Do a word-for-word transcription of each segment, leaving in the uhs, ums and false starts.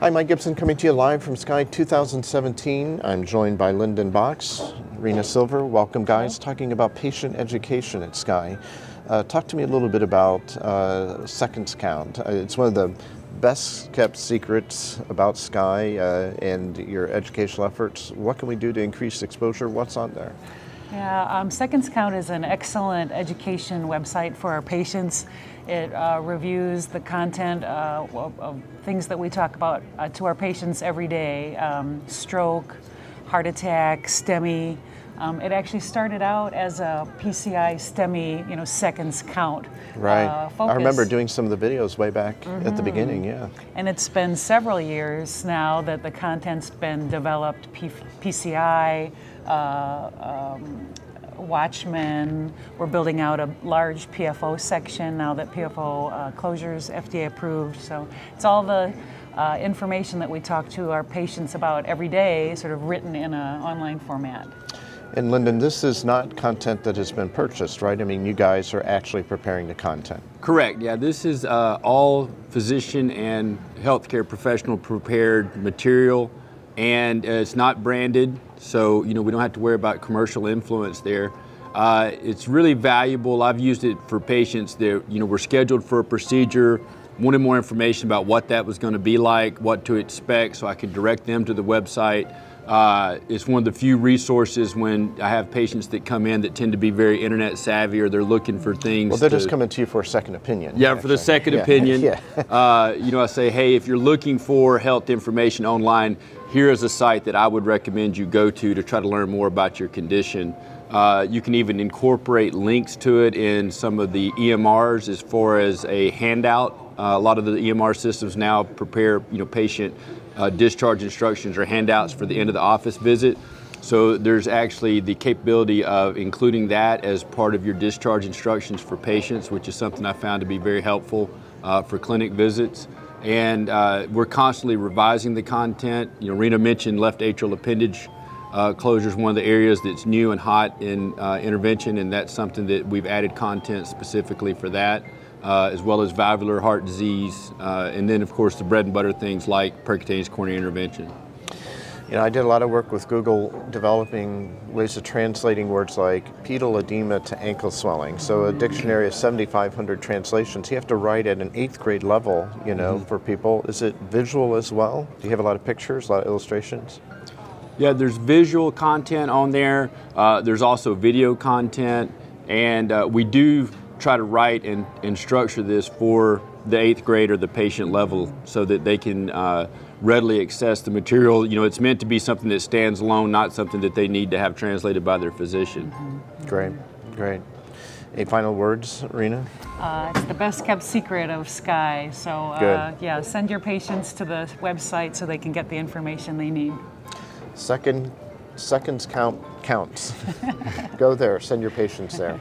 Hi, Mike Gibson coming to you live from Sky two thousand seventeen. I'm joined by Lyndon Box, Rena Silver. Welcome, guys. Talking about patient education at Sky. Uh, talk to me a little bit about uh, Seconds Count. It's one of the best kept secrets about Sky uh, and your educational efforts. What can we do to increase exposure? What's on there? Yeah, um, Seconds Count is an excellent education website for our patients. It uh, reviews the content uh, of, of things that we talk about uh, to our patients every day, um, stroke, heart attack, STEMI. Um, it actually started out as a P C I STEMI, you know, seconds count. Right. Uh, focus. I remember doing some of the videos way back mm-hmm. at the beginning, yeah. And it's been several years now that the content's been developed. P- PCI, uh, um, Watchmen. We're building out a large P F O section now that P F O uh, closure's F D A approved. So it's all the Uh, information that we talk to our patients about every day, sort of written in an online format. And Lyndon, this is not content that has been purchased, right? I mean, you guys are actually preparing the content. Correct, yeah. This is uh, all physician and healthcare professional prepared material, and uh, it's not branded, so you know we don't have to worry about commercial influence there. Uh, it's really valuable. I've used it for patients that you know were scheduled for a procedure, wanted more information about what that was going to be like, what to expect, so I could direct them to the website. Uh, it's one of the few resources when I have patients that come in that tend to be very internet savvy or they're looking for things. Well, they're to, just coming to you for a second opinion. Yeah, actually. for the second yeah. opinion. yeah. uh, you know, I say, hey, if you're looking for health information online, here is a site that I would recommend you go to to try to learn more about your condition. Uh, you can even incorporate links to it in some of the E M Rs as far as a handout. Uh, a lot of the E M R systems now prepare, you know, patient uh, discharge instructions or handouts for the end of the office visit. So there's actually the capability of including that as part of your discharge instructions for patients, which is something I found to be very helpful uh, for clinic visits. And uh, we're constantly revising the content. You know, Rena mentioned left atrial appendage uh, closure is one of the areas that's new and hot in uh, intervention, and that's something that we've added content specifically for that. Uh, as well as valvular heart disease, uh, and then of course the bread and butter things like percutaneous coronary intervention. You know, I did a lot of work with Google developing ways of translating words like pedal edema to ankle swelling. So a dictionary of seventy-five hundred translations. You have to write at an eighth grade level, you know, mm-hmm. for people. Is it visual as well? Do you have a lot of pictures, a lot of illustrations? Yeah, there's visual content on there. Uh, there's also video content, and uh, we do try to write and, and structure this for the eighth grade or the patient level so that they can uh, readily access the material. You know, it's meant to be something that stands alone, not something that they need to have translated by their physician. Great, great. Any final words, Rena? Uh, it's the best kept secret of Sky. So uh, yeah, send your patients to the website so they can get the information they need. Second, seconds count counts. Go there, send your patients there.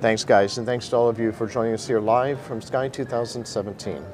Thanks, guys, and thanks to all of you for joining us here live from Sky two thousand seventeen.